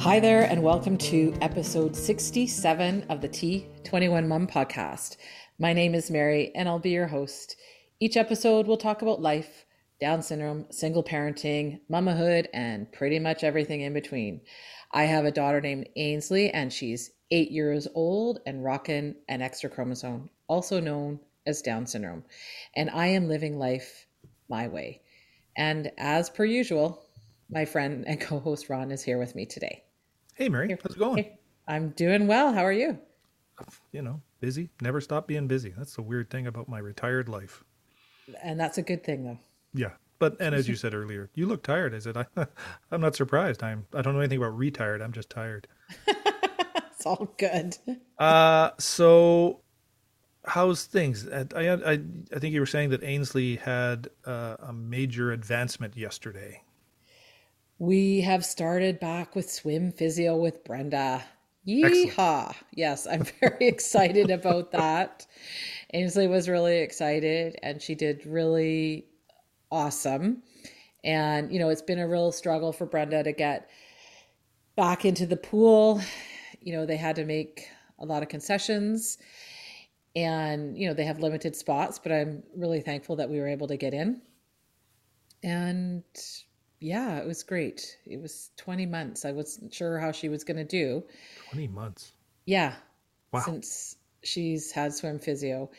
Hi there, and welcome to episode 67 of the T21 Mom Podcast. My name is Mary, and I'll be your host. Each episode, we'll talk about life, Down syndrome, single parenting, mamahood, and pretty much everything in between. I have a daughter named Ainsley, and she's 8 years old and rocking an extra chromosome, also known as Down syndrome. And I am living life my way. And as per usual, my friend and co-host Ron is here with me today. Hey, Mary, how's it going? Hey, I'm doing well. How are you? You know, busy. Never stop being busy. That's the weird thing about my retired life. And that's a good thing, though. Yeah. And as you said earlier, you look tired. I said, I'm not surprised. I don't know anything about retired. I'm just tired. It's all good. So how's things? I think you were saying that Ainsley had a major advancement yesterday. We have started back with swim physio with Brenda. Yeehaw. Excellent. Yes, I'm very excited about that. Ainsley was really excited and she did really awesome. And, you know, it's been a real struggle for Brenda to get back into the pool. You know, they had to make a lot of concessions and, you know, they have limited spots, but I'm really thankful that we were able to get in. And yeah, it was great. It was 20 months. I wasn't sure how she was going to do. 20 months? Yeah. Wow. Since she's had swim physio.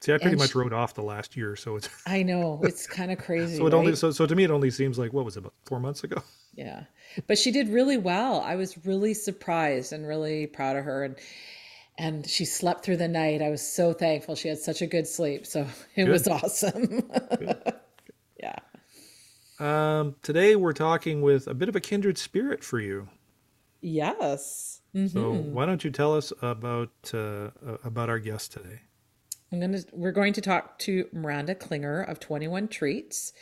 See, I pretty much wrote off the last year, so it's... I know. It's kind of crazy, so it only, right? So to me, it only seems like, what was it, about 4 months ago? Yeah. But she did really well. I was really surprised and really proud of her. And she slept through the night. I was so thankful. She had such a good sleep, so it was awesome. Good. Yeah. Today we're talking with a bit of a kindred spirit for you. Yes. Mm-hmm. So why don't you tell us about our guest today? We're going to talk to Miranda Klinger of 21 Treats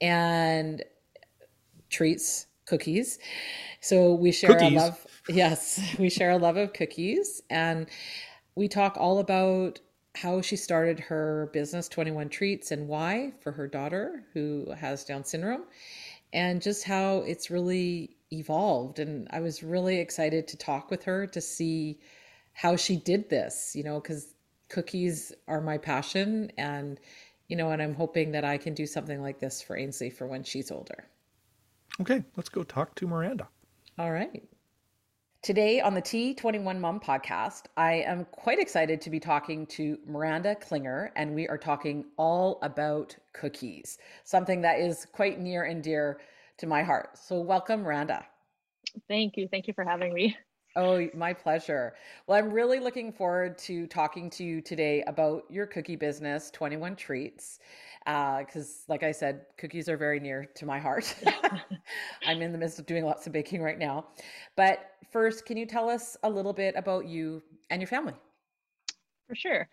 and Treats Cookies. So we share a love. Yes, we share a love of cookies, and we talk all about how she started her business, 21 Treats, and why for her daughter who has Down syndrome, and just how it's really evolved. And I was really excited to talk with her to see how she did this, you know, because cookies are my passion, and, you know, and I'm hoping that I can do something like this for Ainsley for when she's older. Okay, let's go talk to Miranda. All right. Today on the T21 Mom Podcast, I am quite excited to be talking to Miranda Klinger, and we are talking all about cookies, something that is quite near and dear to my heart. So welcome, Miranda. Thank you. Thank you for having me. Oh, my pleasure. Well, I'm really looking forward to talking to you today about your cookie business, 21 Treats, because like I said, cookies are very near to my heart. I'm in the midst of doing lots of baking right now. But first, can you tell us a little bit about you and your family? For sure.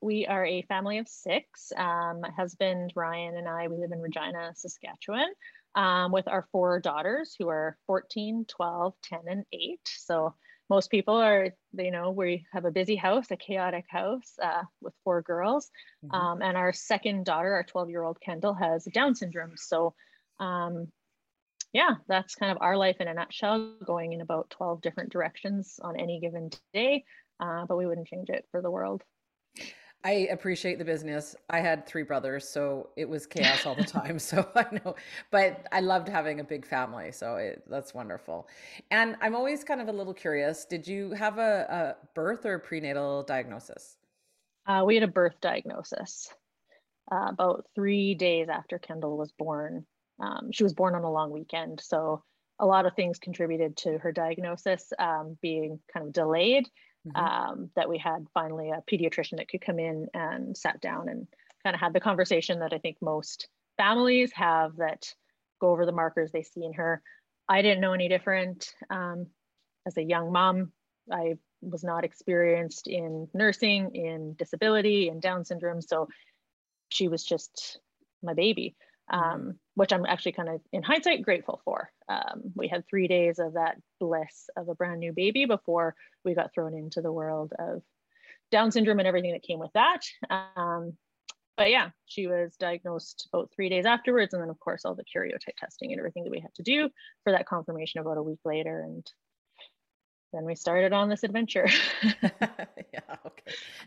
We are a family of six. My husband, Ryan, and I, we live in Regina, Saskatchewan, with our four daughters who are 14, 12, 10, and 8. So most people are, you know, we have a busy house, a chaotic house with four girls. Mm-hmm. And our second daughter, our 12-year-old Kendall, has Down syndrome. So yeah, that's kind of our life in a nutshell, going in about 12 different directions on any given day, but we wouldn't change it for the world. I appreciate the business. I had three brothers, so it was chaos all the time. So I know, but I loved having a big family. So that's wonderful. And I'm always kind of a little curious. Did you have a birth or prenatal diagnosis? We had a birth diagnosis about 3 days after Kendall was born. She was born on a long weekend. So a lot of things contributed to her diagnosis being kind of delayed. That we had finally a pediatrician that could come in and sat down and kind of had the conversation that I think most families have, that go over the markers they see in her. I didn't know any different. As a young mom, I was not experienced in nursing, in disability, in Down syndrome. So she was just my baby, which I'm actually kind of in hindsight grateful for. We had 3 days of that bliss of a brand new baby before we got thrown into the world of Down syndrome and everything that came with that. But yeah, she was diagnosed about 3 days afterwards. And then of course, all the karyotype testing and everything that we had to do for that confirmation about a week later. And then we started on this adventure. Okay.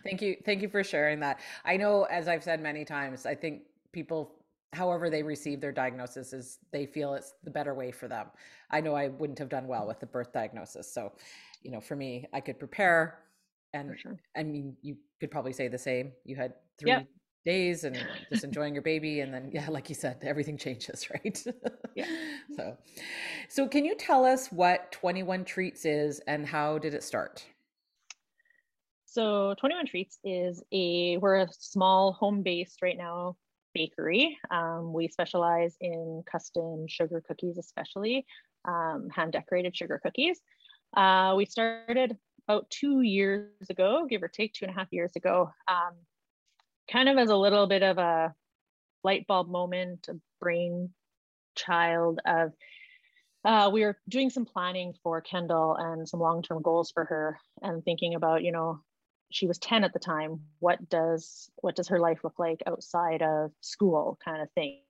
Thank you. Thank you for sharing that. I know, as I've said many times, I think people, however they receive their diagnosis, is they feel it's the better way for them. I know I wouldn't have done well with the birth diagnosis. So, you know, for me, I could prepare, and I mean, you could probably say the same. You had 3 days and just enjoying your baby. And then, yeah, like you said, everything changes, right? So can you tell us what 21 Treats is and how did it start? So 21 Treats is we're a small home-based right now bakery. We specialize in custom sugar cookies, especially hand decorated sugar cookies. We started about 2 years ago, give or take 2.5 years ago, kind of as a little bit of a light bulb moment, a brainchild of, we were doing some planning for Kendall and some long-term goals for her, and thinking about, you know, she was 10 at the time. What does her life look like outside of school, kind of thing?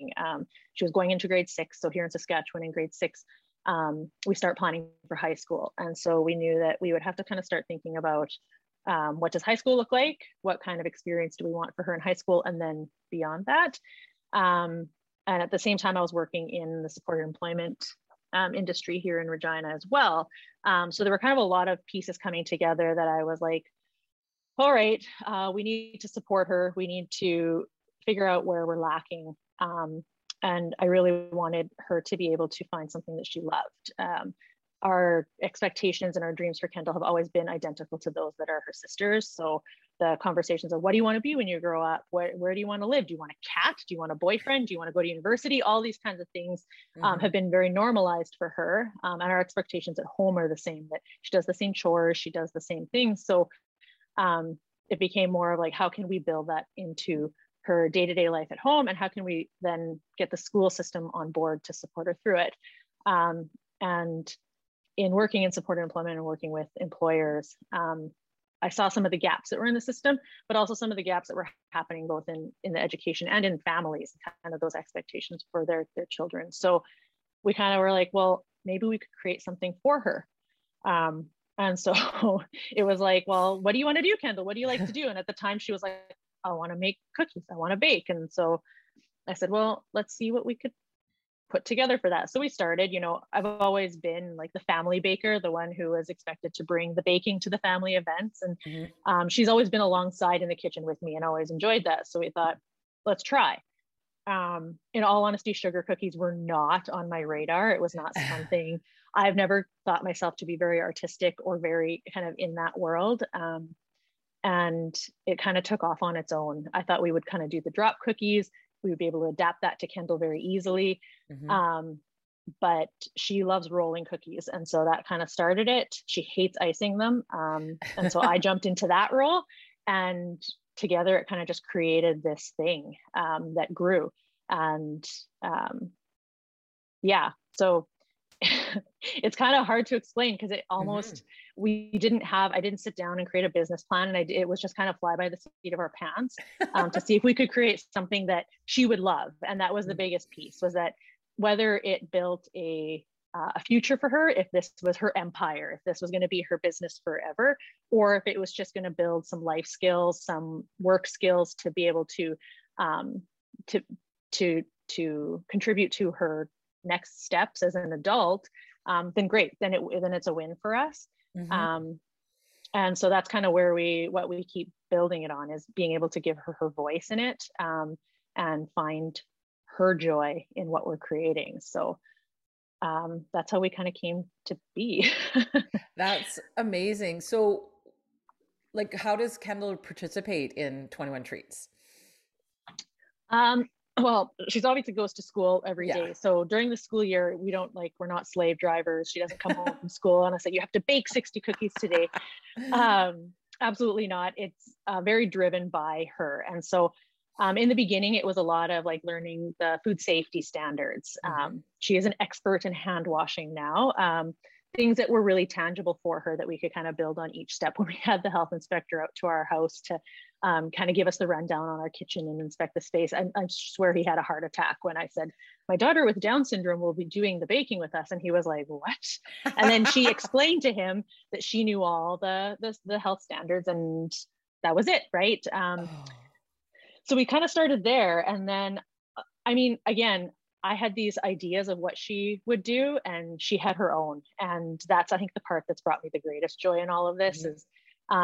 She was going into grade six. So here in Saskatchewan, in grade six, we start planning for high school. And so we knew that we would have to kind of start thinking about what does high school look like? What kind of experience do we want for her in high school? And then beyond that. And at the same time, I was working in the supported employment industry here in Regina as well. So there were kind of a lot of pieces coming together that I was like, all right, we need to support her. We need to figure out where we're lacking. And I really wanted her to be able to find something that she loved. Our expectations and our dreams for Kendall have always been identical to those that are her sisters. So the conversations of, what do you want to be when you grow up? Where do you want to live? Do you want a cat? Do you want a boyfriend? Do you want to go to university? All these kinds of things have been very normalized for her. And our expectations at home are the same, that she does the same chores, she does the same things. So it became more of like, how can we build that into her day-to-day life at home? And how can we then get the school system on board to support her through it? And in working in supported employment and working with employers, I saw some of the gaps that were in the system, but also some of the gaps that were happening both in the education and in families, kind of those expectations for their children. So we kind of were like, well, maybe we could create something for her. And so it was like, well, what do you want to do, Kendall? What do you like to do? And at the time she was like, I want to make cookies. I want to bake. And so I said, well, let's see what we could put together for that. So we started, you know, I've always been like the family baker, the one who was expected to bring the baking to the family events. And she's always been alongside in the kitchen with me and always enjoyed that. So we thought, let's try. In all honesty, sugar cookies were not on my radar. It was not something I've never thought myself to be very artistic or very kind of in that world. And it kind of took off on its own. I thought we would kind of do the drop cookies. We would be able to adapt that to Kendall very easily. But she loves rolling cookies. And so that kind of started it. She hates icing them. And so I jumped into that role, and together it kind of just created this thing that grew. And so it's kind of hard to explain, because it almost, I didn't sit down and create a business plan, and it was just kind of fly by the seat of our pants to see if we could create something that she would love. And that was the biggest piece, was that whether it built a future for her, if this was her empire, if this was going to be her business forever, or if it was just going to build some life skills, some work skills to be able to contribute to her next steps as an adult, then great, then it's a win for us. And so that's kind of where what we keep building it on, is being able to give her voice in it, and find her joy in what we're creating. So that's how we kind of came to be. That's amazing. So like, how does Kendall participate in 21 Treats? Well, she's obviously goes to school every day. So during the school year, we're not slave drivers. She doesn't come home from school and I say, you have to bake 60 cookies today. Absolutely not. It's very driven by her. And so in the beginning, it was a lot of like learning the food safety standards. She is an expert in hand washing now. Things that were really tangible for her that we could kind of build on each step. When we had the health inspector out to our house to kind of give us the rundown on our kitchen and inspect the space. I swear he had a heart attack when I said, my daughter with Down syndrome will be doing the baking with us. And he was like, what? And then she explained to him that she knew all the health standards, and that was it, right? So we kind of started there. And then, I mean, again, I had these ideas of what she would do, and she had her own. And that's, I think, the part that's brought me the greatest joy in all of this is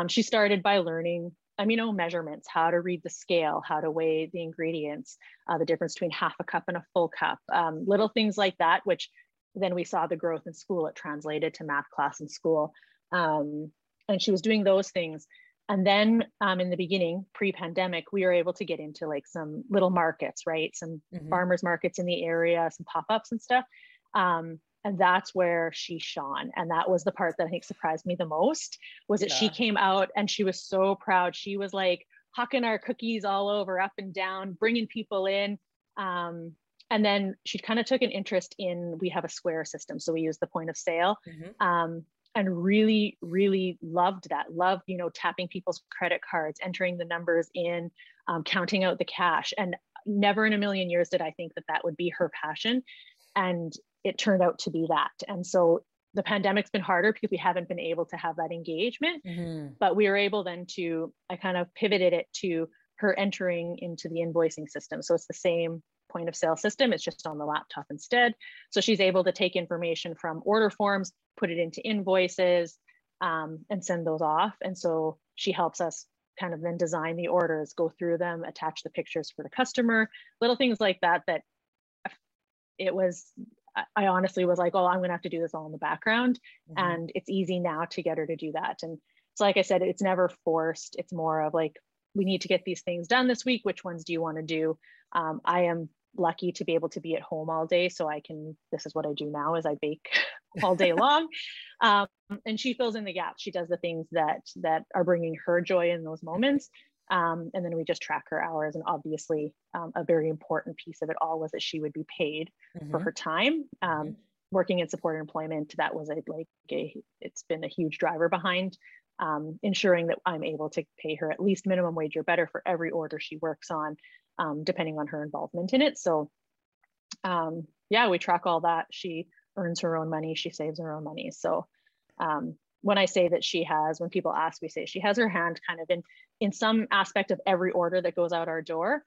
she started by learning, measurements, how to read the scale, how to weigh the ingredients, the difference between half a cup and a full cup, little things like that, which then we saw the growth in school. It translated to math class in school. And she was doing those things. And then in the beginning, pre-pandemic, we were able to get into like some little markets, right? Some farmers markets in the area, some pop-ups and stuff. And that's where she shone. And that was the part that I think surprised me the most, was that she came out and she was so proud. She was like hucking our cookies all over, up and down, bringing people in. And then she kind of took an interest in, we have a Square system. So we use the point of sale. And really, really loved that. Loved, you know, tapping people's credit cards, entering the numbers in, counting out the cash. And never in a million years did I think that that would be her passion. And it turned out to be that. And so the pandemic's been harder because we haven't been able to have that engagement. But we were able then to, I kind of pivoted it to her entering into the invoicing system. So it's the same point of sale system, it's just on the laptop instead. So she's able to take information from order forms, put it into invoices, and send those off. And so she helps us kind of then design the orders, go through them, attach the pictures for the customer, little things like that, that it was, I honestly was like, oh, I'm gonna have to do this all in the background. And it's easy now to get her to do that. And it's like I said, it's never forced. It's more of like, we need to get these things done this week. Which ones do you wanna do? I am lucky to be able to be at home all day, so I can, this is what I do now, is I bake all day long, and she fills in the gaps. She does the things that are bringing her joy in those moments, and then we just track her hours. And obviously a very important piece of it all was that she would be paid for her time, working in supported employment. That was it's been a huge driver behind ensuring that I'm able to pay her at least minimum wage or better for every order she works on, depending on her involvement in it. So we track all that. She earns her own money, she saves her own money. So when I say that she has, when people ask, we say she has her hand kind of in some aspect of every order that goes out our door.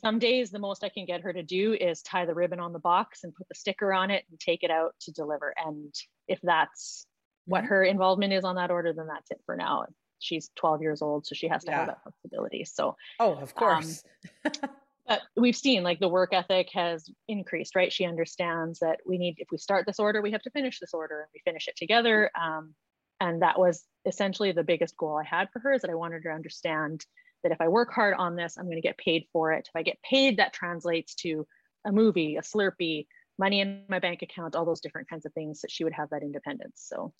Some days the most I can get her to do is tie the ribbon on the box and put the sticker on it and take it out to deliver. And if that's what her involvement is on that order, then that's it for now. She's 12 years old, so she has to have that flexibility. So, of course. But we've seen like the work ethic has increased, right? She understands that if we start this order, we have to finish this order, and we finish it together. And that was essentially the biggest goal I had for her, is that I wanted her to understand that if I work hard on this, I'm going to get paid for it. If I get paid, that translates to a movie, a Slurpee, money in my bank account, all those different kinds of things, that she would have that independence. So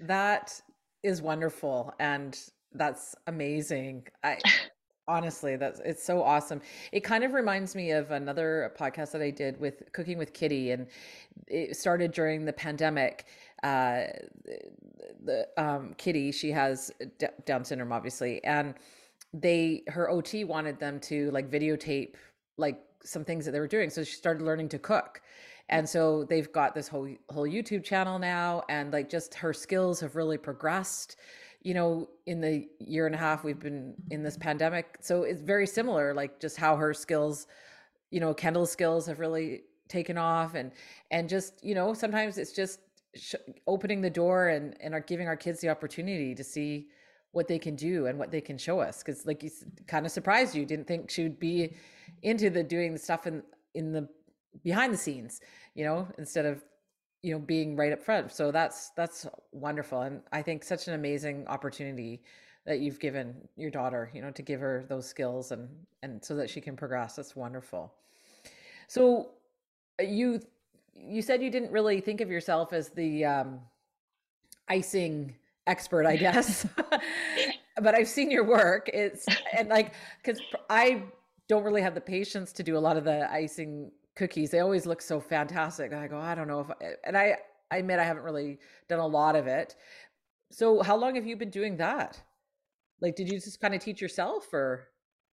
that is wonderful. And that's amazing. Honestly, it's so awesome. It kind of reminds me of another podcast that I did with Cooking with Kitty, and it started during the pandemic. Kitty, she has Down syndrome, obviously, and her OT wanted them to videotape some things that they were doing. So she started learning to cook. And so they've got this whole YouTube channel now, and just her skills have really progressed, in the year and a half we've been in this pandemic. So it's very similar, just how her skills, Kendall's skills have really taken off, and just, sometimes it's just opening the door and are giving our kids the opportunity to see what they can do and what they can show us. Cause you kind of surprised, you didn't think she would be into doing the stuff in the behind the scenes, instead of, being right up front. So that's wonderful. And I think such an amazing opportunity that you've given your daughter, to give her those skills and so that she can progress. That's wonderful. So you said you didn't really think of yourself as the, icing expert, I guess, but I've seen your work. Cause I don't really have the patience to do a lot of the icing cookies. They always look so fantastic. I go, I don't know if I admit I haven't really done a lot of it. So how long have you been doing that? Like, did you just kind of teach yourself or?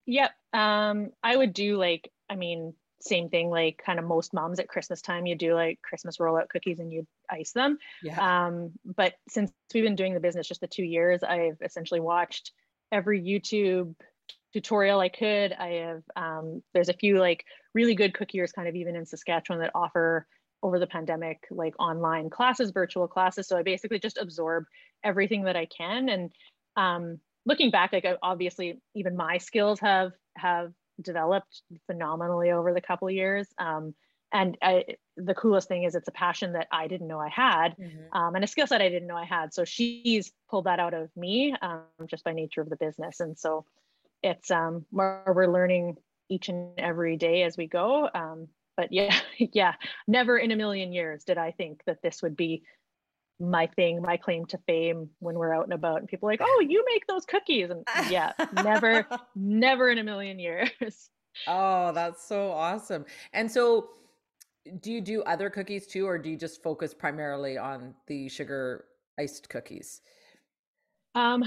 Yep. I would do like, I mean, same thing, like kind of most moms at Christmas time, you do like Christmas rollout cookies and you ice them. Yeah. But since we've been doing the business just the 2 years, I've essentially watched every YouTube tutorial I could. I have, there's a few like really good cookiers kind of even in Saskatchewan that offer over the pandemic, like online classes, virtual classes. So I basically just absorb everything that I can. And looking back, like obviously even my skills have developed phenomenally over the couple of years. The coolest thing is it's a passion that I didn't know I had, mm-hmm. And a skill set I didn't know I had. So she's pulled that out of me just by nature of the business. And so it's we're learning each and every day as we go. But yeah, never in a million years did I think that this would be my thing, my claim to fame when we're out and about and people are like, oh, you make those cookies. And yeah, never in a million years. Oh, that's so awesome. And so do you do other cookies too, or do you just focus primarily on the sugar iced cookies? For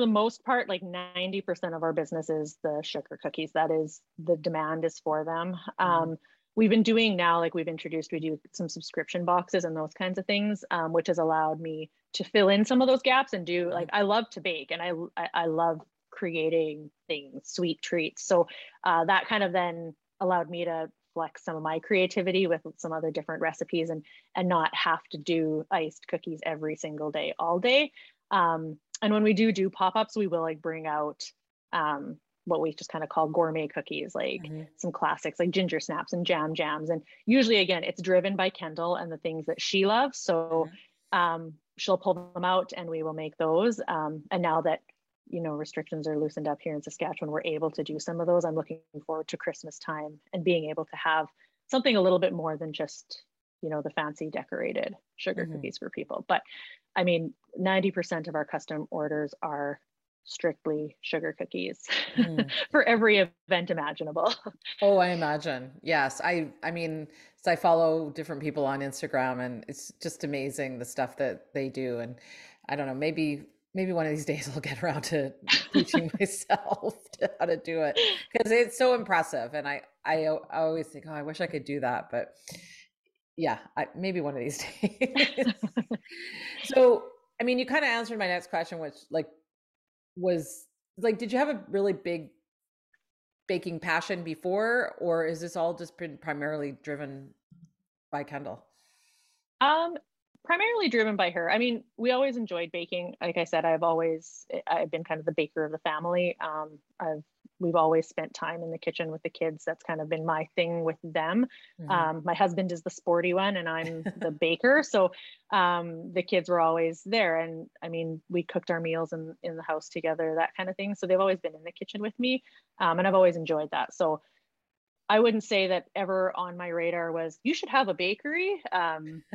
the most part, like 90% of our business is the sugar cookies. That is, the demand is for them. Mm-hmm. We've been doing now, like we do some subscription boxes and those kinds of things, which has allowed me to fill in some of those gaps and do, like, I love to bake and I love creating things, sweet treats. So that kind of then allowed me to flex some of my creativity with some other different recipes and not have to do iced cookies every single day, all day. And when we do pop-ups, we will like bring out, what we just kind of call gourmet cookies, like mm-hmm. some classics like ginger snaps and jams. And usually, again, it's driven by Kendall and the things that she loves. So mm-hmm. She'll pull them out and we will make those. And now that, you know, restrictions are loosened up here in Saskatchewan, we're able to do some of those. I'm looking forward to Christmas time and being able to have something a little bit more than just, you know, the fancy decorated sugar mm-hmm. cookies for people. But I mean, 90% of our custom orders are strictly sugar cookies for every event imaginable. Oh, I imagine. Yes. I mean, so I follow different people on Instagram and it's just amazing the stuff that they do. And I don't know, maybe one of these days I'll get around to teaching myself how to do it, because it's so impressive. And I always think, oh, I wish I could do that, but yeah, maybe one of these days. So, I mean, you kind of answered my next question, which was did you have a really big baking passion before, or is this all just been primarily driven by Kendall? Primarily driven by her. I mean, we always enjoyed baking. Like I said, I've been kind of the baker of the family. We've always spent time in the kitchen with the kids. That's kind of been my thing with them. Mm-hmm. My husband is the sporty one and I'm the baker. So the kids were always there. And I mean, we cooked our meals in the house together, that kind of thing. So they've always been in the kitchen with me. And I've always enjoyed that. So I wouldn't say that ever on my radar was, you should have a bakery,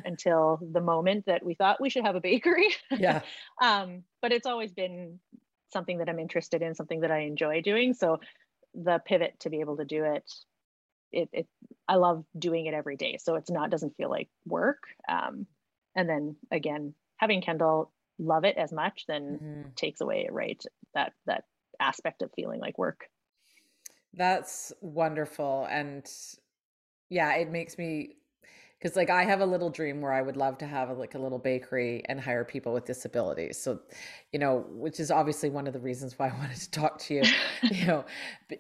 until the moment that we thought we should have a bakery. Yeah. But it's always been something that I'm interested in, something that I enjoy doing. So the pivot to be able to do it, I love doing it every day. So doesn't feel like work. And then again, having Kendall love it as much then takes away, right, that aspect of feeling like work. That's wonderful. And yeah, it makes me, because like I have a little dream where I would love to have a little bakery and hire people with disabilities. So, you know, which is obviously one of the reasons why I wanted to talk to you, you know,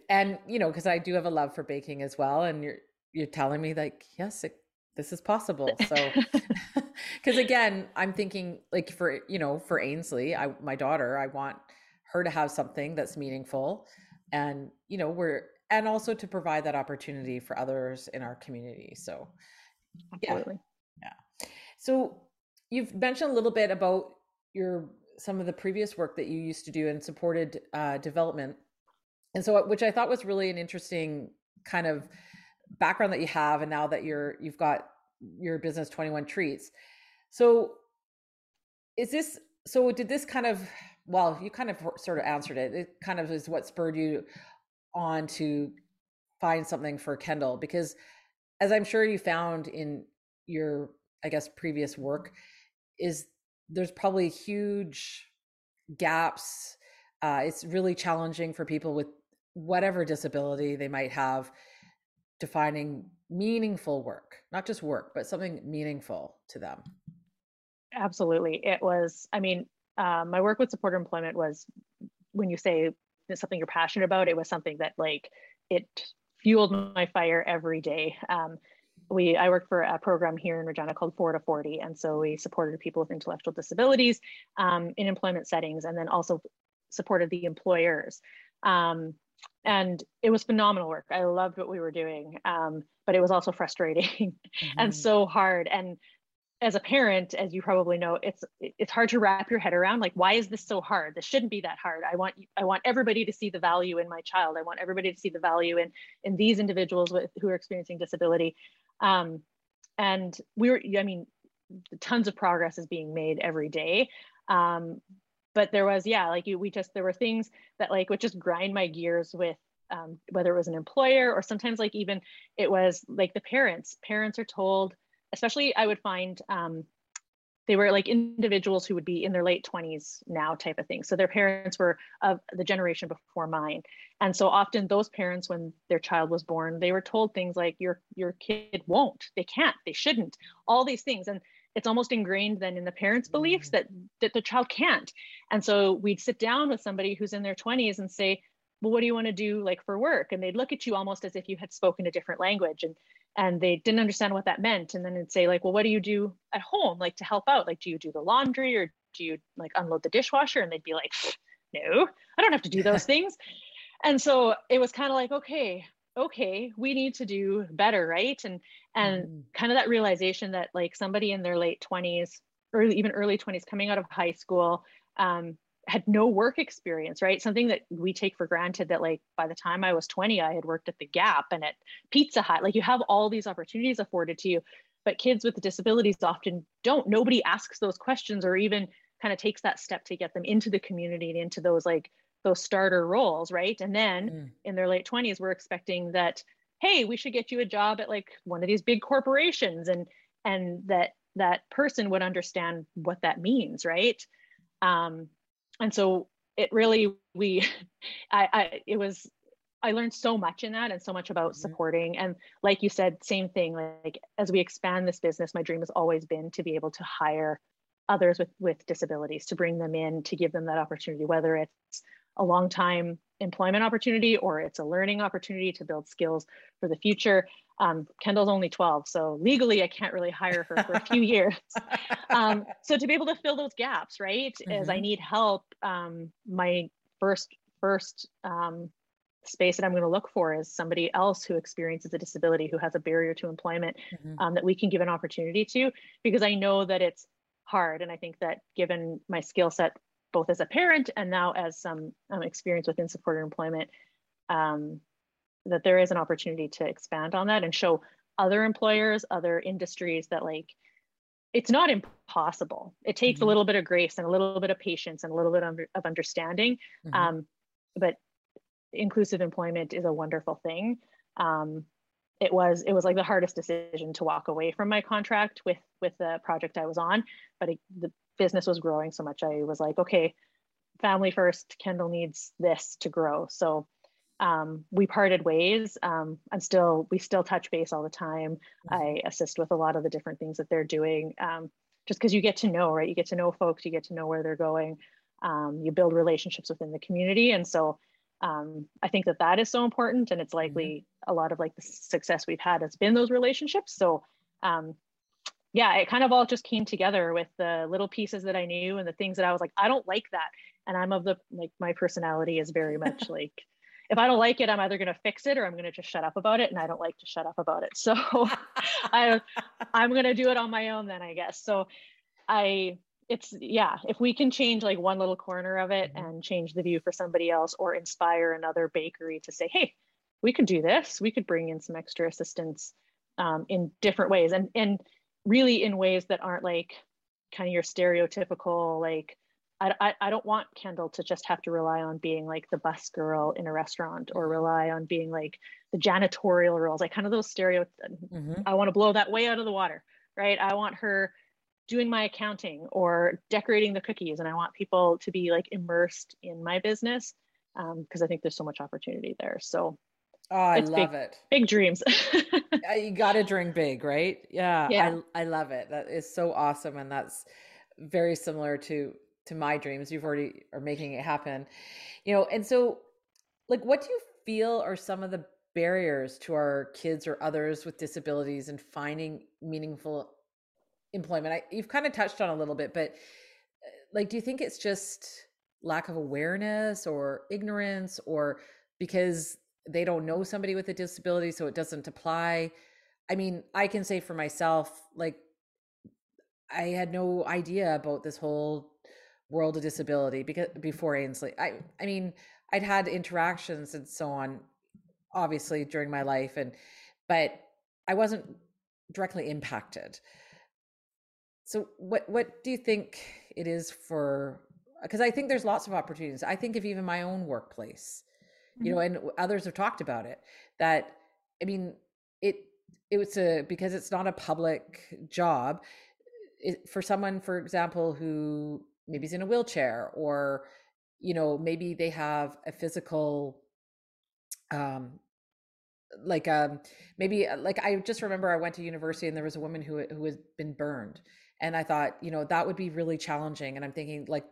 and, you know, because I do have a love for baking as well. And you're telling me like, yes, this is possible. So, because again, I'm thinking like for Ainsley, my daughter, I want her to have something that's meaningful and, you know, and also to provide that opportunity for others in our community. So absolutely. Yeah. So you've mentioned a little bit about some of the previous work that you used to do and supported development. And so, which I thought was really an interesting kind of background that you have. And now that you've got your business, 21 Treats. So you kind of sort of answered it. It kind of is what spurred you on to find something for Kendall, because as I'm sure you found in your, I guess, previous work, there's probably huge gaps It's really challenging for people with whatever disability they might have, defining meaningful work, not just work, but something meaningful to them. Absolutely. It was, I mean, my work with supported employment was, when you say something you're passionate about, it was something that like, it fueled my fire every day. I worked for a program here in Regina called 4 to 40. And so we supported people with intellectual disabilities in employment settings, and then also supported the employers. And it was phenomenal work. I loved what we were doing, but it was also frustrating mm-hmm. and so hard. And as a parent, as you probably know, it's hard to wrap your head around, like, why is this so hard? This shouldn't be that hard. I want everybody to see the value in my child. I want everybody to see the value in these individuals who are experiencing disability. And tons of progress is being made every day. But there was, there were things that like would just grind my gears with, whether it was an employer or sometimes like even it was like the parents are told, especially I would find they were like individuals who would be in their late 20s now type of thing. So their parents were of the generation before mine. And so often those parents, when their child was born, they were told things like your kid won't, they can't, they shouldn't, all these things. And it's almost ingrained then in the parents' beliefs that the child can't. And so we'd sit down with somebody who's in their 20s and say, well, what do you want to do like for work? And they'd look at you almost as if you had spoken a different language and they didn't understand what that meant. And then it'd say like, well, what do you do at home? Like to help out, like, do you do the laundry or do you like unload the dishwasher? And they'd be like, no, I don't have to do those things. And so it was kind of like, okay, we need to do better, right? And kind of that realization that like somebody in their late 20s or even early 20s coming out of high school had no work experience, right? Something that we take for granted that like by the time I was 20, I had worked at the Gap and at Pizza Hut. Like you have all these opportunities afforded to you, but kids with disabilities often don't. Nobody asks those questions or even kind of takes that step to get them into the community and into those like those starter roles, right? And then in their late 20s, we're expecting that, hey, we should get you a job at like one of these big corporations, and that person would understand what that means, right? And so it really, I learned so much in that and so much about supporting. And like you said, same thing, like as we expand this business, my dream has always been to be able to hire others with disabilities, to bring them in, to give them that opportunity, whether it's a long time employment opportunity or it's a learning opportunity to build skills for the future. Kendall's only 12, so legally I can't really hire her for a few years. So to be able to fill those gaps, right, as I need help, my first space that I'm going to look for is somebody else who experiences a disability, who has a barrier to employment, that we can give an opportunity to, because I know that it's hard. And I think that given my skill set, both as a parent and now as some experience within supported employment, that there is an opportunity to expand on that and show other employers, other industries that like, it's not impossible. It takes a little bit of grace and a little bit of patience and a little bit of understanding. But inclusive employment is a wonderful thing. It was like the hardest decision to walk away from my contract with the project I was on, but the business was growing so much. I was like, okay, family first, Kendall needs this to grow. So we parted ways. We still touch base all the time. I assist with a lot of the different things that they're doing, just because you get to know, right? You get to know folks, you get to know where they're going. You build relationships within the community. And so I think that is so important, and it's likely a lot of like the success we've had has been those relationships. So it kind of all just came together with the little pieces that I knew and the things that I was like, I don't like that. And I'm of the, like, my personality is very much like, if I don't like it, I'm either going to fix it or I'm going to just shut up about it. And I don't like to shut up about it. So I'm going to do it on my own then, I guess. So if we can change like one little corner of it and change the view for somebody else or inspire another bakery to say, hey, we could do this. We could bring in some extra assistance in different ways and really in ways that aren't like kind of your stereotypical, like, I don't want Kendall to just have to rely on being like the bus girl in a restaurant or rely on being like the janitorial roles, like kind of those stereotypes. I want to blow that way out of the water, right? I want her doing my accounting or decorating the cookies. And I want people to be like immersed in my business because I think there's so much opportunity there. So I love it. Big dreams. You got to dream big, right? Yeah. I love it. That is so awesome. And that's very similar to my dreams. You've already are making it happen, you know? And so like, what do you feel are some of the barriers to our kids or others with disabilities and finding meaningful employment? You've kind of touched on a little bit, but like, do you think it's just lack of awareness or ignorance, or because they don't know somebody with a disability, so it doesn't apply? I mean, I can say for myself, like, I had no idea about this whole world of disability because before Ainsley, I mean, I'd had interactions and so on, obviously during my life, but I wasn't directly impacted. So what do you think it is for, because I think there's lots of opportunities. I think of even my own workplace, mm-hmm. you know, and others have talked about it, that, I mean, because it's not a public job, for someone, for example, who maybe is in a wheelchair, or, you know, maybe they have a physical, I just remember I went to university and there was a woman who had been burned, and I thought, you know, that would be really challenging. And I'm thinking like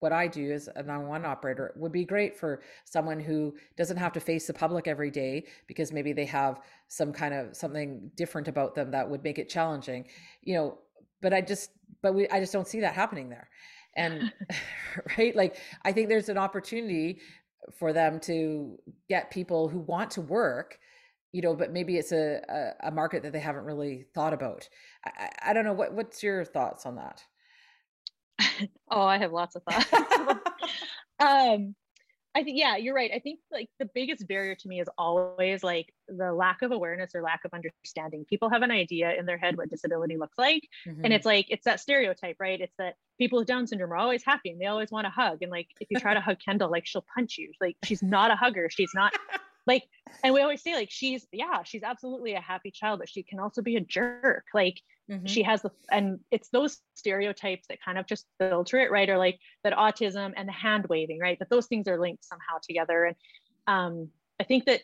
what I do as a 911 operator, it would be great for someone who doesn't have to face the public every day, because maybe they have some kind of something different about them that would make it challenging, you know, I just don't see that happening there. And right. Like, I think there's an opportunity for them to get people who want to work, you know, but maybe it's a market that they haven't really thought about. I don't know. What's your thoughts on that? Oh, I have lots of thoughts. I think, yeah, you're right. I think like the biggest barrier to me is always like the lack of awareness or lack of understanding. People have an idea in their head what disability looks like. Mm-hmm. And it's like, it's that stereotype, right? It's that people with Down syndrome are always happy and they always want to hug. And like, if you try to hug Kendall, like she'll punch you. Like, she's not a hugger. She's not like, and we always say like, she's absolutely a happy child, but she can also be a jerk. Like, mm-hmm. she has and it's those stereotypes that kind of just filter it, right? Or like that autism and the hand waving, right? That those things are linked somehow together. And I think that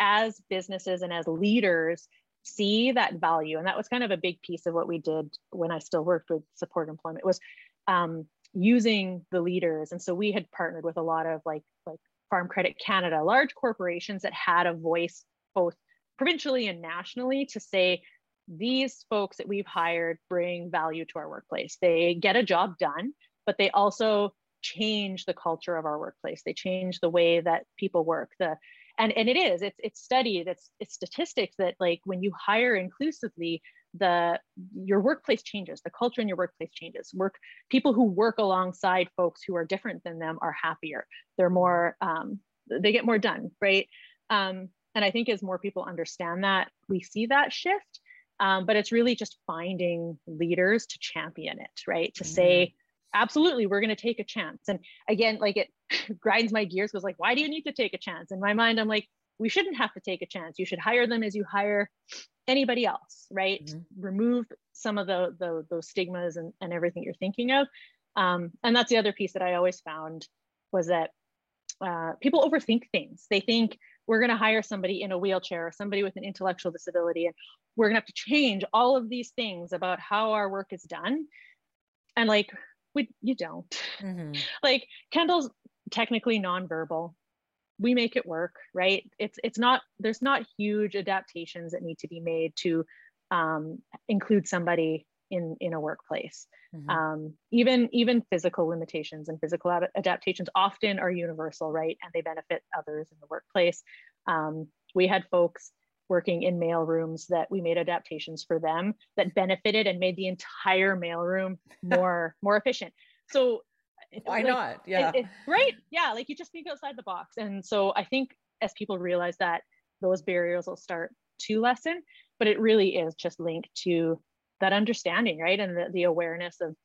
as businesses and as leaders see that value, and that was kind of a big piece of what we did when I still worked with support employment, was using the leaders. And so we had partnered with a lot of like Farm Credit Canada, large corporations that had a voice both provincially and nationally to say, these folks that we've hired bring value to our workplace. They get a job done, but they also change the culture of our workplace. They change the way that people work. It's studied, it's statistics that like when you hire inclusively, your workplace changes, the culture in your workplace changes. People who work alongside folks who are different than them are happier. They're more, they get more done, right? And I think as more people understand that, we see that shift. But it's really just finding leaders to champion it, right? To mm-hmm. say, absolutely, we're going to take a chance. And again, like it grinds my gears, because like, why do you need to take a chance? In my mind, I'm like, we shouldn't have to take a chance. You should hire them as you hire anybody else, right? Mm-hmm. Remove some of those stigmas and everything you're thinking of. And that's the other piece that I always found was that people overthink things. They think, we're going to hire somebody in a wheelchair or somebody with an intellectual disability, and we're going to have to change all of these things about how our work is done. And like, you don't. Mm-hmm. Like, Kendall's technically nonverbal. We make it work, right? It's not, there's not huge adaptations that need to be made to include somebody in a workplace. Mm-hmm. Even physical limitations and physical adaptations often are universal, right? And they benefit others in the workplace. We had folks working in mail rooms that we made adaptations for them that benefited and made the entire mail room more efficient. So why not? Yeah. Right. Yeah. Like, you just think outside the box. And so I think as people realize that, those barriers will start to lessen, but it really is just linked to that understanding, right? And the awareness of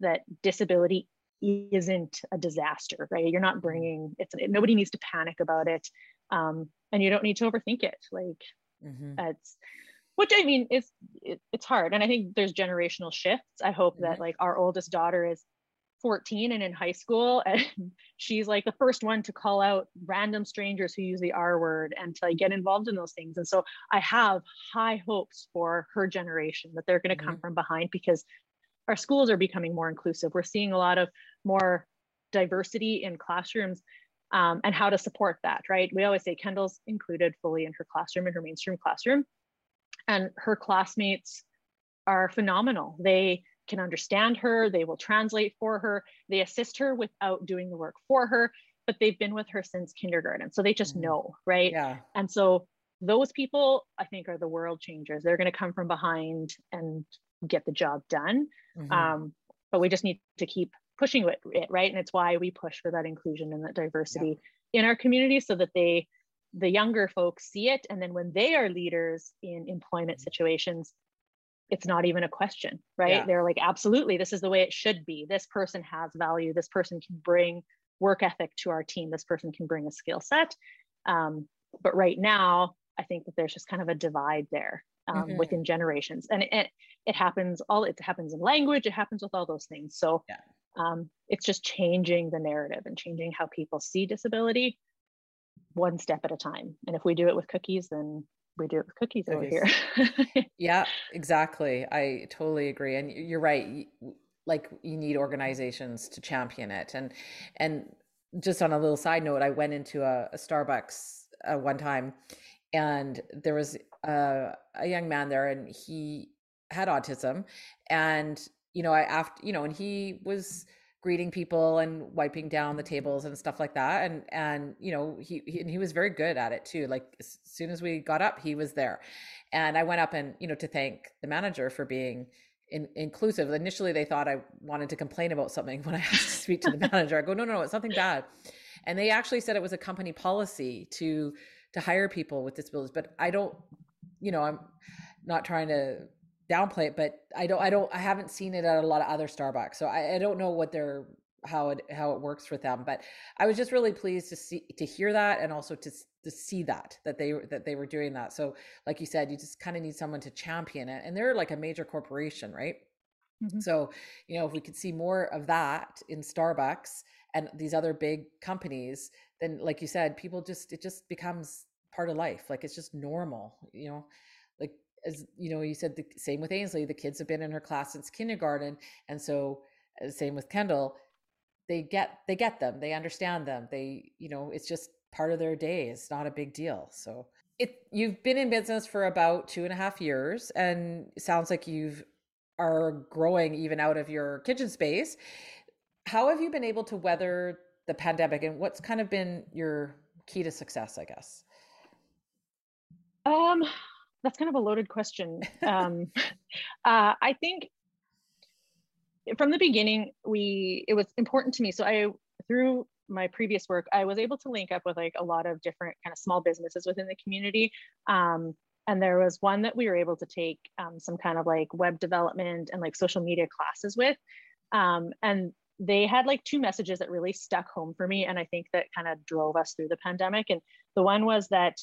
that disability isn't a disaster, right? You're not bringing, nobody needs to panic about it. And you don't need to overthink it. Like, mm-hmm. which I mean, it's hard. And I think there's generational shifts. I hope that like our oldest daughter is 14 and in high school, and she's like the first one to call out random strangers who use the R word and to like get involved in those things. And so I have high hopes for her generation that they're going to come from behind, because our schools are becoming more inclusive. We're seeing a lot of more diversity in classrooms, and how to support that, right? We always say Kendall's included fully in her classroom, in her mainstream classroom, and her classmates are phenomenal. They can understand her, they will translate for her, they assist her without doing the work for her, but they've been with her since kindergarten. So they just know, right? Yeah. And so those people, I think, are the world changers. They're going to come from behind and get the job done. But we just need to keep pushing it, right? And it's why we push for that inclusion and that diversity in our community, so that the younger folks see it. And then when they are leaders in employment situations, it's not even a question, right? Yeah. They're like, absolutely, this is the way it should be. This person has value. This person can bring work ethic to our team. This person can bring a skill set. But right now, I think that there's just kind of a divide there within generations. And it happens in language, it happens with all those things. So it's just changing the narrative and changing how people see disability one step at a time. And if we do it with cookies, then we do it with cookies over here. Yeah, exactly. I totally agree. And you're right. Like, you need organizations to champion it. And just on a little side note, I went into a Starbucks one time, and there was a young man there, and he had autism, and, you know, and he was greeting people and wiping down the tables and stuff like that. And, you know, he was very good at it too. Like, as soon as we got up, he was there, and I went up and, you know, to thank the manager for being inclusive. Initially, they thought I wanted to complain about something when I asked to speak to the manager. I go, no, it's something bad. And they actually said it was a company policy to hire people with disabilities, but I don't, you know, I'm not trying to downplay it, but I haven't seen it at a lot of other Starbucks. So I don't know what how it works with them, but I was just really pleased to hear that. And also to see that they were doing that. So like you said, you just kind of need someone to champion it, and they're like a major corporation, right? So, you know, if we could see more of that in Starbucks and these other big companies, then like you said, it just becomes part of life. Like, it's just normal, you know. As you know, you said the same with Ainsley, the kids have been in her class since kindergarten. And so same with Kendall, they get them, they understand them. They, you know, it's just part of their day. It's not a big deal. So you've been in business for about 2.5 years, and it sounds like you are growing even out of your kitchen space. How have you been able to weather the pandemic, and what's kind of been your key to success, I guess? That's kind of a loaded question. I think from the beginning, it was important to me. So through my previous work, I was able to link up with like a lot of different kind of small businesses within the community. And there was one that we were able to take some kind of like web development and like social media classes with. And they had like 2 messages that really stuck home for me, and I think that kind of drove us through the pandemic. And the one was that,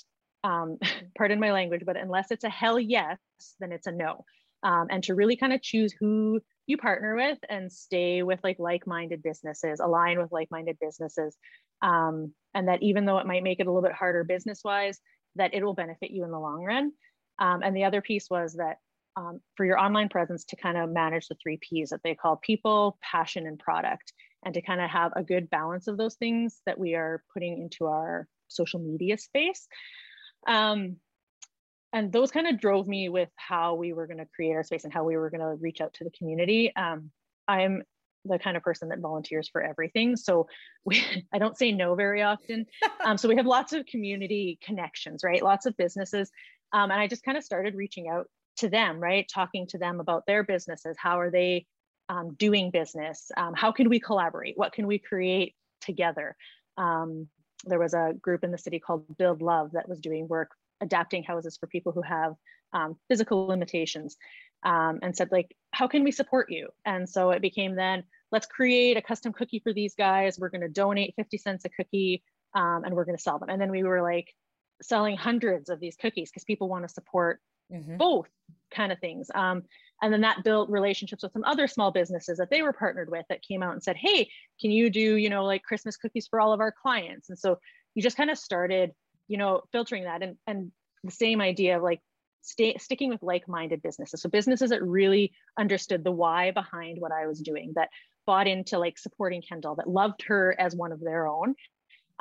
pardon my language, but unless it's a hell yes, then it's a no. And to really kind of choose who you partner with and stay with like like-minded businesses, align with like-minded businesses. And that even though it might make it a little bit harder business-wise, that it will benefit you in the long run. And the other piece was that for your online presence, to kind of manage the 3 Ps that they call people, passion, and product, and to kind of have a good balance of those things that we are putting into our social media space. And those kind of drove me with how we were going to create our space and how we were going to reach out to the community. I'm the kind of person that volunteers for everything. So I don't say no very often. So we have lots of community connections, right? Lots of businesses. And I just kind of started reaching out to them, right? Talking to them about their businesses. How are they doing business? How can we collaborate? What can we create together? There was a group in the city called Build Love that was doing work, adapting houses for people who have physical limitations, and said, like, how can we support you? And so it became then, let's create a custom cookie for these guys. We're going to donate 50 cents a cookie, and we're going to sell them. And then we were like selling hundreds of these cookies because people want to support mm-hmm. both kind of things. And then that built relationships with some other small businesses that they were partnered with that came out and said, hey, can you do, you know, like Christmas cookies for all of our clients? And so you just kind of started, you know, filtering that, and the same idea of like sticking with like-minded businesses. So businesses that really understood the why behind what I was doing, that bought into like supporting Kendall, that loved her as one of their own.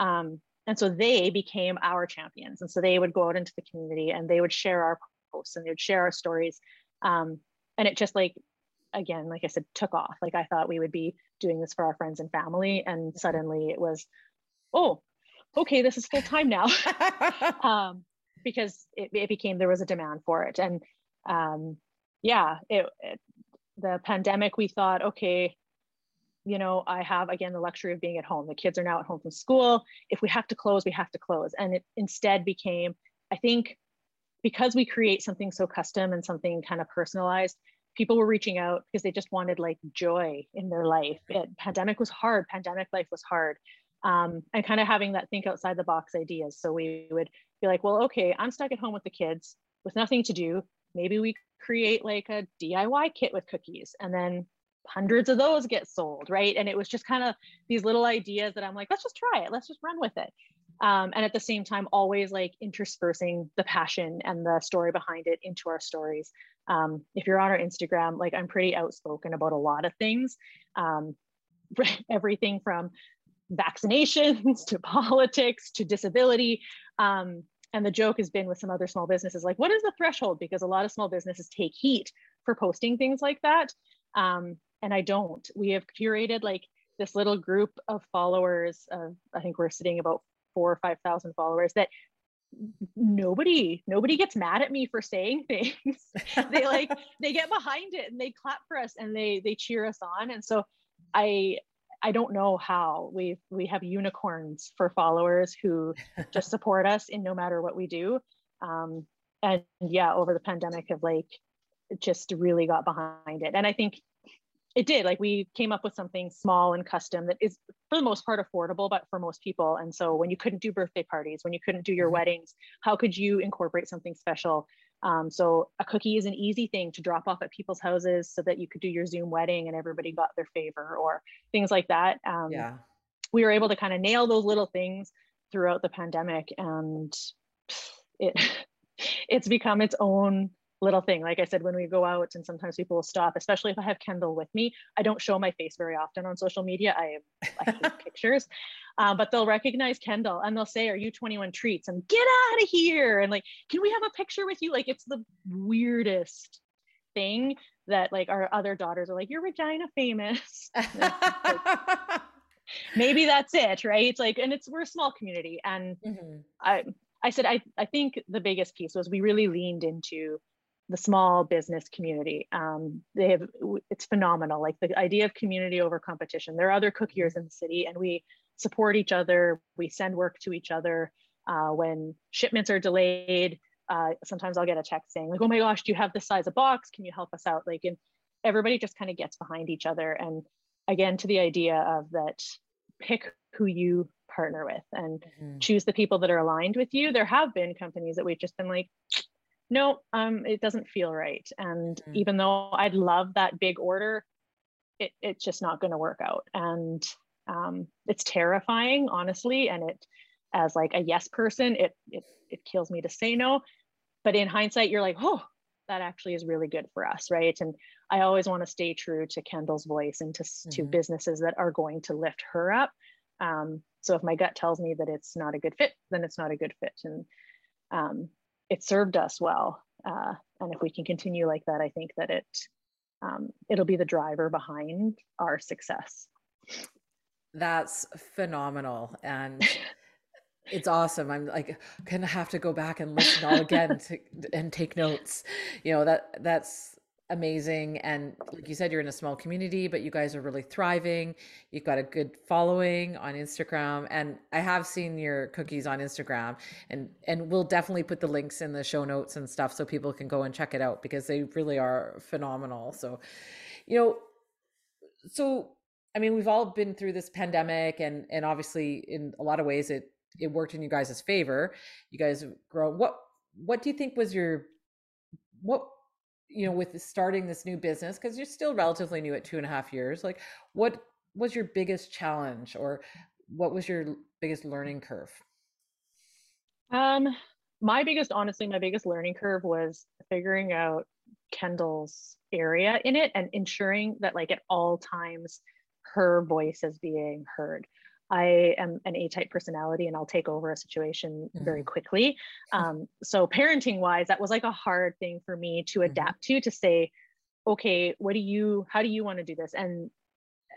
And so they became our champions. And so they would go out into the community and they would share our posts and they would share our stories. And it just like, again, like I said, took off. Like I thought we would be doing this for our friends and family. And suddenly it was, oh, okay, this is full time now. Because it became, there was a demand for it. And the pandemic, we thought, okay, you know, I have, again, the luxury of being at home. The kids are now at home from school. If we have to close, we have to close. And it instead became, I think, because we create something so custom and something kind of personalized, people were reaching out because they just wanted like joy in their life. Pandemic was hard. Pandemic life was hard. And kind of having that think outside the box ideas. So we would be like, well, okay, I'm stuck at home with the kids with nothing to do. Maybe we create like a DIY kit with cookies, and then hundreds of those get sold, right? And it was just kind of these little ideas that I'm like, let's just try it. Let's just run with it. And at the same time, always like interspersing the passion and the story behind it into our stories. If you're on our Instagram, like I'm pretty outspoken about a lot of things, everything from vaccinations to politics to disability. And the joke has been with some other small businesses, like, what is the threshold? Because a lot of small businesses take heat for posting things like that. And I don't. We have curated like this little group of followers. I think we're sitting about 4,000 or 5,000 followers that nobody gets mad at me for saying things. They get behind it and they clap for us and they cheer us on. And so I don't know how we have unicorns for followers who just support us in no matter what we do. And yeah, over the pandemic have like just really got behind it. And I think it did, like we came up with something small and custom that is for the most part affordable, but for most people. And so when you couldn't do birthday parties, when you couldn't do your weddings, how could you incorporate something special? So a cookie is an easy thing to drop off at people's houses so that you could do your Zoom wedding and everybody got their favor or things like that. We were able to kind of nail those little things throughout the pandemic, and it's become its own little thing. Like I said, when we go out and sometimes people will stop, especially if I have Kendall with me, I don't show my face very often on social media. I take pictures, but they'll recognize Kendall and they'll say, are you 21 Treats? And get out of here. And like, can we have a picture with you? Like, it's the weirdest thing that like our other daughters are like, you're Regina famous. Like, maybe that's it. Right. It's like, and we're a small community. And I think the biggest piece was we really leaned into the small business community. It's phenomenal. Like the idea of community over competition. There are other cookiers in the city and we support each other. We send work to each other. When shipments are delayed, sometimes I'll get a text saying like, oh my gosh, do you have this size of box? Can you help us out? Like, and everybody just kind of gets behind each other. And again, to the idea of that, pick who you partner with and choose the people that are aligned with you. There have been companies that we've just been like, no, it doesn't feel right. And even though I'd love that big order, it's just not going to work out. And it's terrifying, honestly. And it, as like a yes person, it kills me to say no. But in hindsight, you're like, oh, that actually is really good for us, right? And I always want to stay true to Kendall's voice and to businesses that are going to lift her up. So if my gut tells me that it's not a good fit, then it's not a good fit. And it served us well. And if we can continue like that, I think that it'll be the driver behind our success. That's phenomenal. And it's awesome. I'm like, gonna have to go back and listen all again and take notes. You know, that's amazing. And like you said, you're in a small community, but you guys are really thriving. You've got a good following on Instagram. And I have seen your cookies on Instagram, and we'll definitely put the links in the show notes and stuff so people can go and check it out because they really are phenomenal. So, you know, I mean, we've all been through this pandemic and obviously in a lot of ways it worked in you guys' favor. You guys have grown. What do you think was your with starting this new business, because you're still relatively new at 2.5 years, like what was your biggest challenge or what was your biggest learning curve? My biggest learning curve was figuring out Kendall's area in it and ensuring that like at all times her voice is being heard. I am an A-type personality and I'll take over a situation very quickly. So parenting wise, that was like a hard thing for me to adapt to say, okay, how do you want to do this? And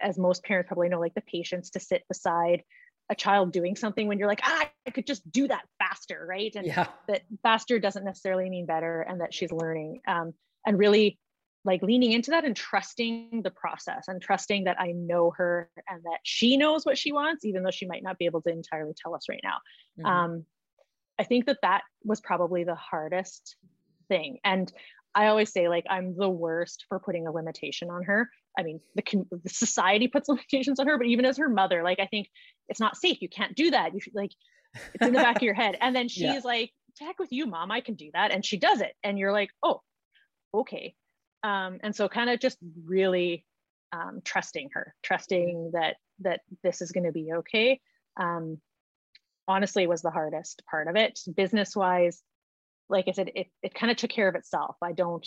as most parents probably know, like the patience to sit beside a child doing something when you're like, I could just do that faster, right? And that faster doesn't necessarily mean better, and that she's learning. And really like leaning into that and trusting the process and trusting that I know her and that she knows what she wants, even though she might not be able to entirely tell us right now. I think that was probably the hardest thing. And I always say like, I'm the worst for putting a limitation on her. I mean, the society puts limitations on her, but even as her mother, like, I think it's not safe. You can't do that. You should, like, it's in the back of your head. And then she's like, to heck with you, Mom, I can do that. And she does it. And you're like, oh, okay. And so kind of just really trusting her, trusting that this is going to be okay. Honestly was the hardest part of it. Business-wise, like I said, it kind of took care of itself. I don't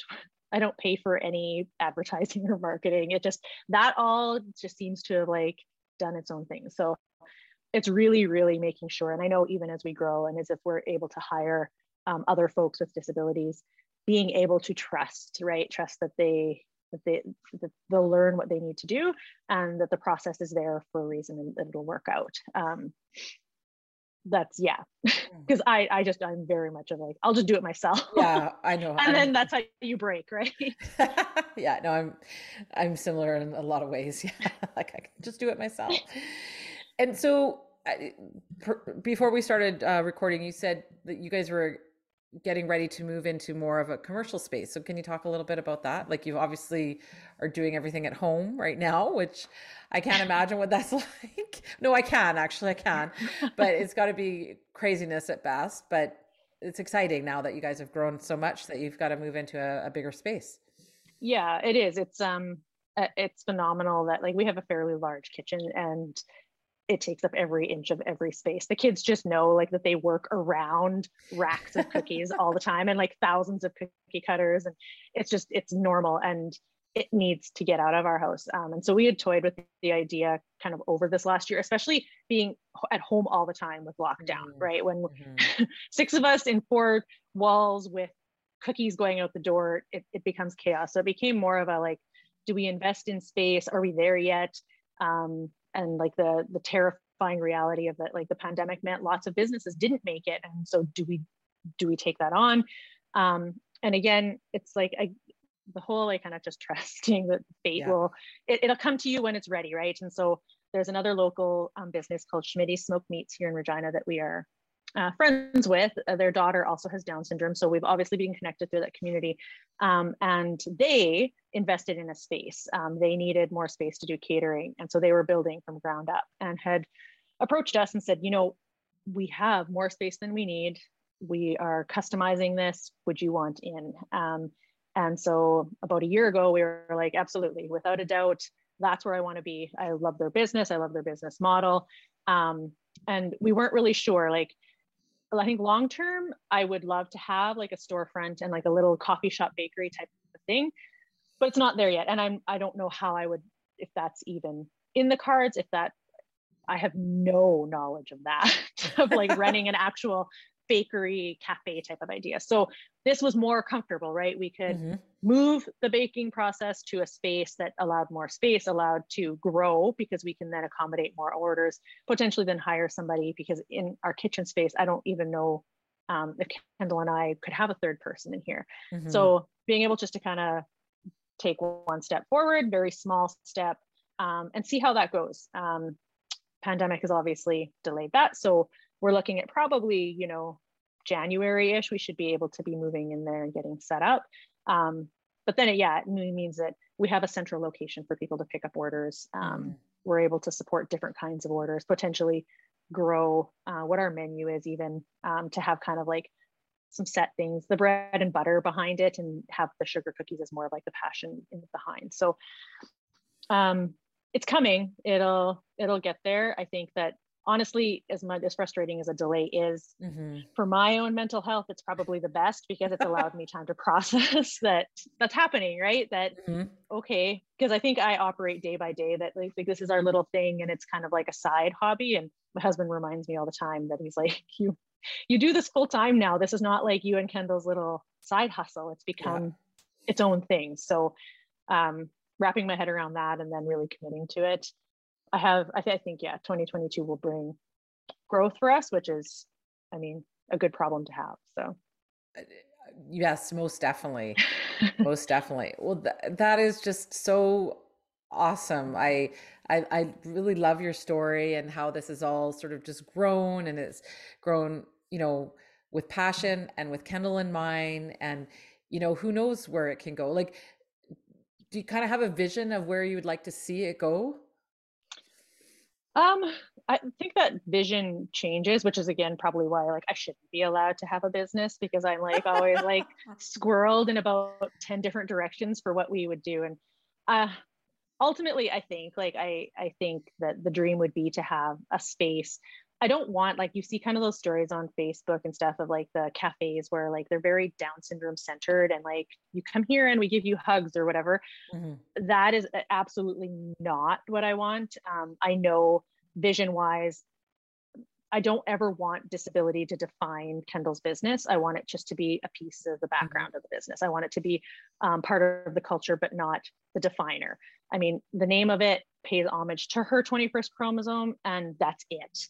pay for any advertising or marketing. It just, that all just seems to have like done its own thing. So it's really, really making sure. And I know even as we grow and as if we're able to hire other folks with disabilities, being able to trust, right? Trust that they'll learn what they need to do and that the process is there for a reason and that it'll work out. Because I'm very much of like, I'll just do it myself. Yeah, I know. And then that's how you break, right? Yeah, no, I'm similar in a lot of ways. Yeah, like I can just do it myself. And so before we started recording, you said that you guys were getting ready to move into more of a commercial space. So can you talk a little bit about that? Like you obviously are doing everything at home right now, which I can't imagine what that's like. No, I can, but it's got to be craziness at best, but it's exciting now that you guys have grown so much that you've got to move into a bigger space. Yeah, it is. It's phenomenal that like we have a fairly large kitchen and it takes up every inch of every space. The kids just know like that they work around racks of cookies all the time and like thousands of cookie cutters. And it's normal and it needs to get out of our house. And so we had toyed with the idea kind of over this last year, especially being at home all the time with lockdown, right? When 6 of us in 4 walls with cookies going out the door, it becomes chaos. So it became more of a like, do we invest in space? Are we there yet? And like the terrifying reality of that, like the pandemic meant lots of businesses didn't make it. And so do we take that on? And again, it's like the whole like kind of just trusting that fate will, it'll come to you when it's ready, right? And so there's another local business called Schmitty's Smoked Meats here in Regina that we are friends with. Their daughter also has Down syndrome. So we've obviously been connected through that community. And they invested in a space. They needed more space to do catering. And so they were building from ground up and had approached us and said, we have more space than we need. We are customizing this. Would you want in? And so about a year ago, we were like, absolutely, without a doubt, that's where I want to be. I love their business. I love their business model. And we weren't really sure, like, I think long-term, I would love to have like a storefront and like a little coffee shop bakery type of thing. But it's not there yet. And I don't know how I would, if that's even in the cards, I have no knowledge of that, of like running an actual bakery cafe type of idea. So this was more comfortable, right? We could move the baking process to a space that allowed more space, allowed to grow, because we can then accommodate more orders, potentially then hire somebody, because in our kitchen space, I don't even know if Kendall and I could have a third person in here. So being able just to kind of take one step forward, very small step, and see how that goes. Pandemic has obviously delayed that. So we're looking at probably, January-ish, we should be able to be moving in there and getting set up. But then it means that we have a central location for people to pick up orders. We're able to support different kinds of orders, potentially grow what our menu is even to have kind of like some set things, the bread and butter behind it, and have the sugar cookies as more of like the passion behind. So it's coming, it'll get there. I think that honestly, as much as frustrating as a delay is, mm-hmm. for my own mental health, it's probably the best, because it's allowed me time to process that that's happening, right? That, mm-hmm. okay, because I think I operate day by day that like this is our little thing, and it's kind of like a side hobby. And my husband reminds me all the time that he's like, you do this full time now. This is not like you and Kendall's little side hustle. It's become its own thing. So wrapping my head around that and then really committing to it. I think 2022 will bring growth for us, which is, I mean, a good problem to have. So. Yes, most definitely. Most definitely. Well, that is just so awesome. I really love your story and how this is all sort of just grown, and it's grown, with passion and with Kendall in mind, and, who knows where it can go. Like, do you kind of have a vision of where you would like to see it go? I think that vision changes, which is again probably why I shouldn't be allowed to have a business, because I'm always squirreled in about 10 different directions for what we would do. And ultimately, I think I think that the dream would be to have a space. I don't want, you see kind of those stories on Facebook and stuff of the cafes where they're very Down syndrome centered, and you come here and we give you hugs or whatever. Mm-hmm. That is absolutely not what I want. I know vision wise, I don't ever want disability to define Kendall's business. I want it just to be a piece of the background mm-hmm. of the business. I want it to be part of the culture, but not the definer. I mean, the name of it pays homage to her 21st chromosome, and that's it.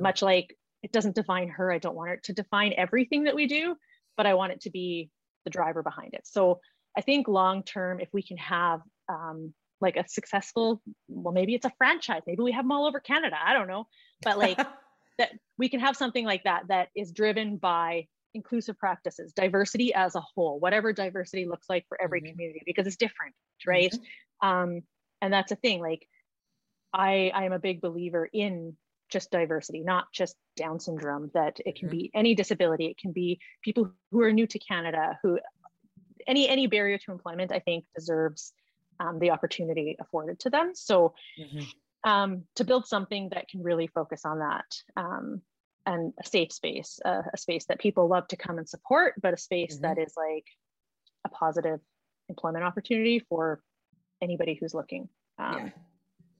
Much like it doesn't define her, I don't want it to define everything that we do, but I want it to be the driver behind it. So I think long term, if we can have a successful, maybe it's a franchise, maybe we have them all over Canada, I don't know, but that we can have something like that is driven by inclusive practices, diversity as a whole, whatever diversity looks like for every mm-hmm. community, because it's different, right? Mm-hmm. And that's a thing, I am a big believer in just diversity, not just Down syndrome, that it can mm-hmm. be any disability. It can be people who are new to Canada, who any barrier to employment, I think, deserves the opportunity afforded to them. So mm-hmm. To build something that can really focus on that and a safe space, a space that people love to come and support, but a space mm-hmm. that is a positive employment opportunity for anybody who's looking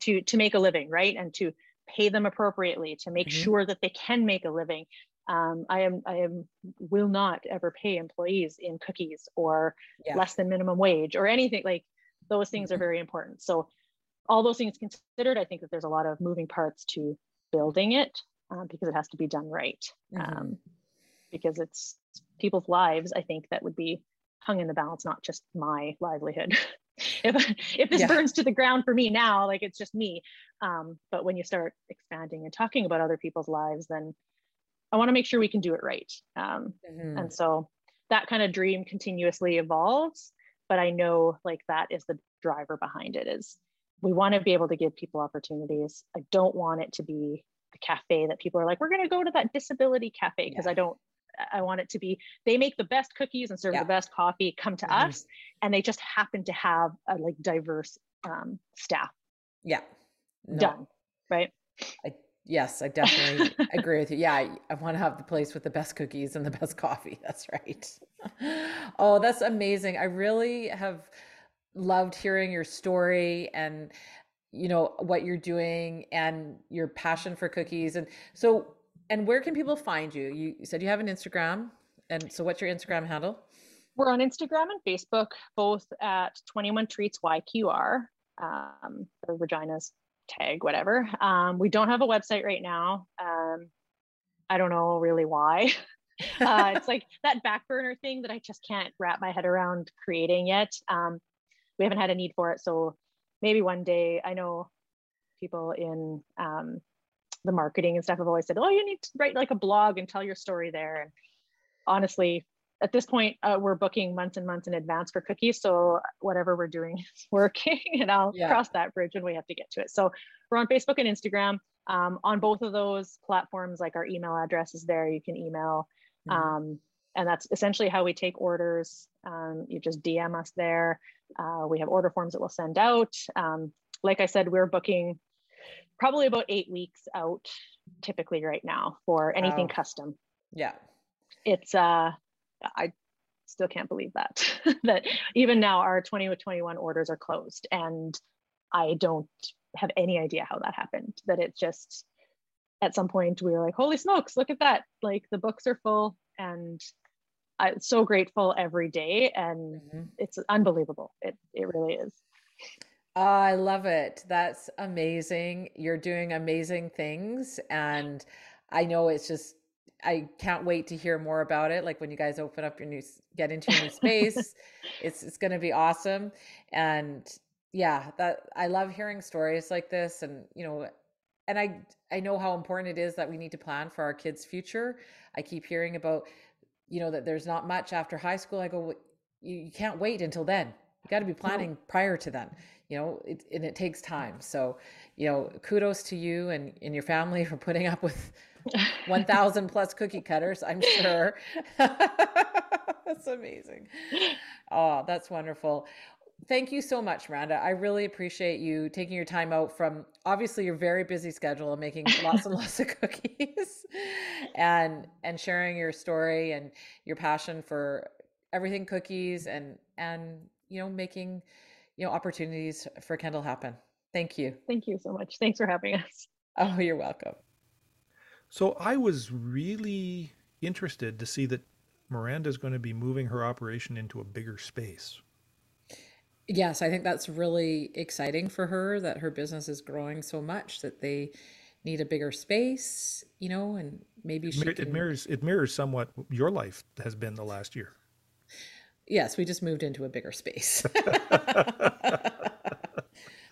to make a living, right? And to pay them appropriately, to make mm-hmm. sure that they can make a living. I will not ever pay employees in cookies or less than minimum wage or anything. Those things mm-hmm. are very important. So all those things considered, I think that there's a lot of moving parts to building it because it has to be done right. Mm-hmm. Because it's people's lives, I think, that would be hung in the balance, not just my livelihood. If this burns to the ground for me now, it's just me. But when you start expanding and talking about other people's lives, then I want to make sure we can do it right. Mm-hmm. And so that kind of dream continuously evolves, but I know that is the driver behind it, is we want to be able to give people opportunities. I don't want it to be the cafe that people are we're going to go to that disability cafe, because I want it to be, they make the best cookies and serve the best coffee, come to mm-hmm. us, and they just happen to have a diverse staff. Yeah. No. Done. Right. Yes, I definitely agree with you. Yeah. I want to have the place with the best cookies and the best coffee. That's right. Oh, that's amazing. I really have loved hearing your story and what you're doing and your passion for cookies. And so, and where can people find you? You said you have an Instagram. And so what's your Instagram handle? We're on Instagram and Facebook, both at 21 Treats YQR, or Regina's tag, whatever. We don't have a website right now. I don't know really why. It's that back burner thing that I just can't wrap my head around creating yet. We haven't had a need for it. So maybe one day. I know people in the marketing and stuff have always said, oh, you need to write a blog and tell your story there. And honestly, at this point, we're booking months and months in advance for cookies. So whatever we're doing is working, and I'll cross that bridge when we have to get to it. So we're on Facebook and Instagram. On both of those platforms, our email address is there. You can email. Mm-hmm. And that's essentially how we take orders. You just DM us there. We have order forms that we'll send out. Like I said, we're booking probably about 8 weeks out typically right now for anything custom. Yeah. It's, I still can't believe that, that even now our 2021 orders are closed, and I don't have any idea how that happened, that it just, at some point we were like, holy smokes, look at that. Like the books are full, and I'm so grateful every day. And it's unbelievable. It really is. I love it. That's amazing. You're doing amazing things. And I know it's just, I can't wait to hear more about it. Like when you guys open up your new, get into your new space, it's going to be awesome. And yeah, that I love hearing stories like this. And, you know, and I know how important it is that we need to plan for our kids' future. I keep hearing about, you know, that there's not much after high school. I go, you can't wait until then. You got to be planning prior to then, you know, and it takes time. So, you know, kudos to you and your family for putting up with 1,000 plus cookie cutters, I'm sure. That's amazing. Oh, that's wonderful. Thank you so much, Miranda. I really appreciate you taking your time out from obviously your very busy schedule and making lots and lots of cookies and sharing your story and your passion for everything cookies and, you know, making, you know, opportunities for Kendall happen. Thank you. Thank you so much. Thanks for having us. Oh, you're welcome. So I was really interested to see that Miranda's going to be moving her operation into a bigger space. Yes, I think that's really exciting for her, that her business is growing so much that they need a bigger space, you know, and maybe it mirrors somewhat your life has been the last year. Yes, we just moved into a bigger space.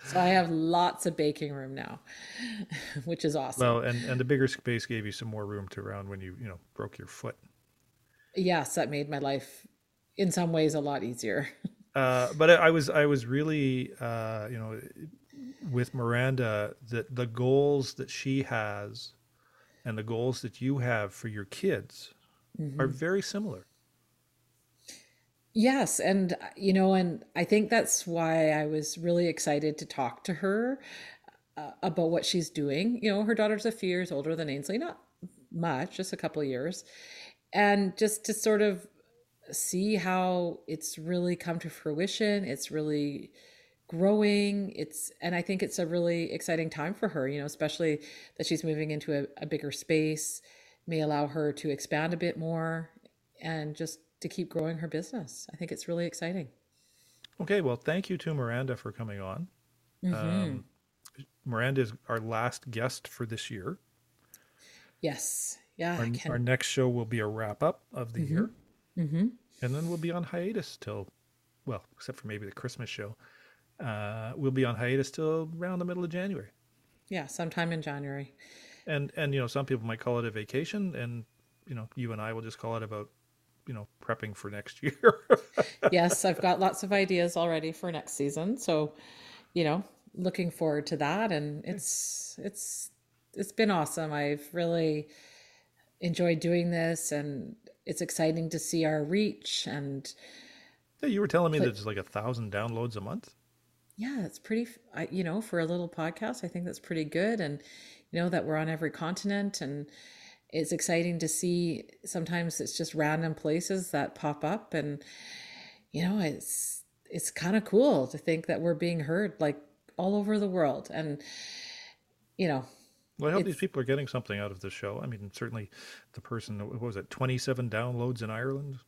So I have lots of baking room now, which is awesome. Well, and the bigger space gave you some more room to round when you know, broke your foot. Yes, that made my life in some ways a lot easier. But I was really, you know, with Miranda, that the goals that she has and the goals that you have for your kids are very similar. Yes. And, you know, and I think that's why I was really excited to talk to her about what she's doing. You know, her daughter's a few years older than Ainsley, not much, just a couple of years. And just to sort of see how it's really come to fruition. It's really growing. And I think it's a really exciting time for her, you know, especially that she's moving into a bigger space, may allow her to expand a bit more and just to keep growing her business. I think it's really exciting. Okay. Well, thank you to Miranda for coming on. Miranda is our last guest for this year. Yes. Yeah. Our next show will be a wrap up of the year. And then we'll be on hiatus till, well, except for maybe the Christmas show, we'll be on hiatus till around the middle of January. Yeah, sometime in January. And you know, some people might call it a vacation, and you know, you and I will just call it about, you know, prepping for next year. Yes, I've got lots of ideas already for next season, so you know, looking forward to that. And it's been awesome. I've really enjoyed doing this, and it's exciting to see our reach. And yeah, you were telling me that it's like 1,000 downloads a month. Yeah, it's pretty, you know, for a little podcast, I think that's pretty good. And you know, that we're on every continent, and it's exciting to see. Sometimes it's just random places that pop up, and you know, it's kind of cool to think that we're being heard like all over the world. And you know, well, I hope these people are getting something out of this show. I mean, certainly the person, what was it, 27 downloads in Ireland?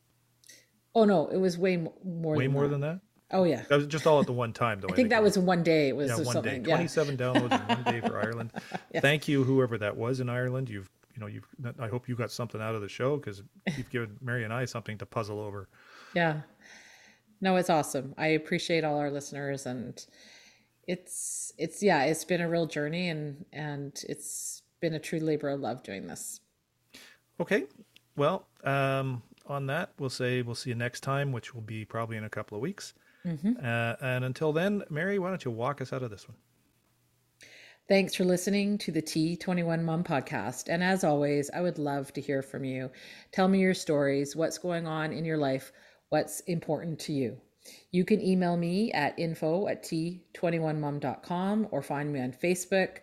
Oh, no, it was way more than that. Oh, yeah. That was just all at the one time, though. I think that was one day. It was one day. 27 downloads in one day for Ireland. Yeah. Thank you, whoever that was in Ireland. You know, I hope you got something out of the show, because you've given Mary and I something to puzzle over. Yeah. No, it's awesome. I appreciate all our listeners, and it's been a real journey, and it's been a true labor of love doing this. Okay. Well, on that, we'll say we'll see you next time, which will be probably in a couple of weeks. And until then, Mary, why don't you walk us out of this one? Thanks for listening to the T21 Mom Podcast. And as always, I would love to hear from you. Tell me your stories, what's going on in your life, what's important to you. You can email me at info@t21mom.com or find me on Facebook.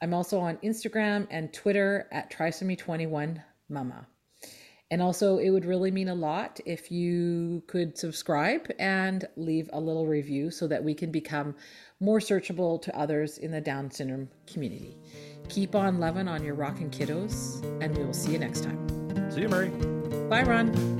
I'm also on Instagram and Twitter at trisomy21mama. And also, it would really mean a lot if you could subscribe and leave a little review so that we can become more searchable to others in the Down syndrome community. Keep on loving on your rockin' kiddos, and we will see you next time. See you, Murray. Bye, Ron.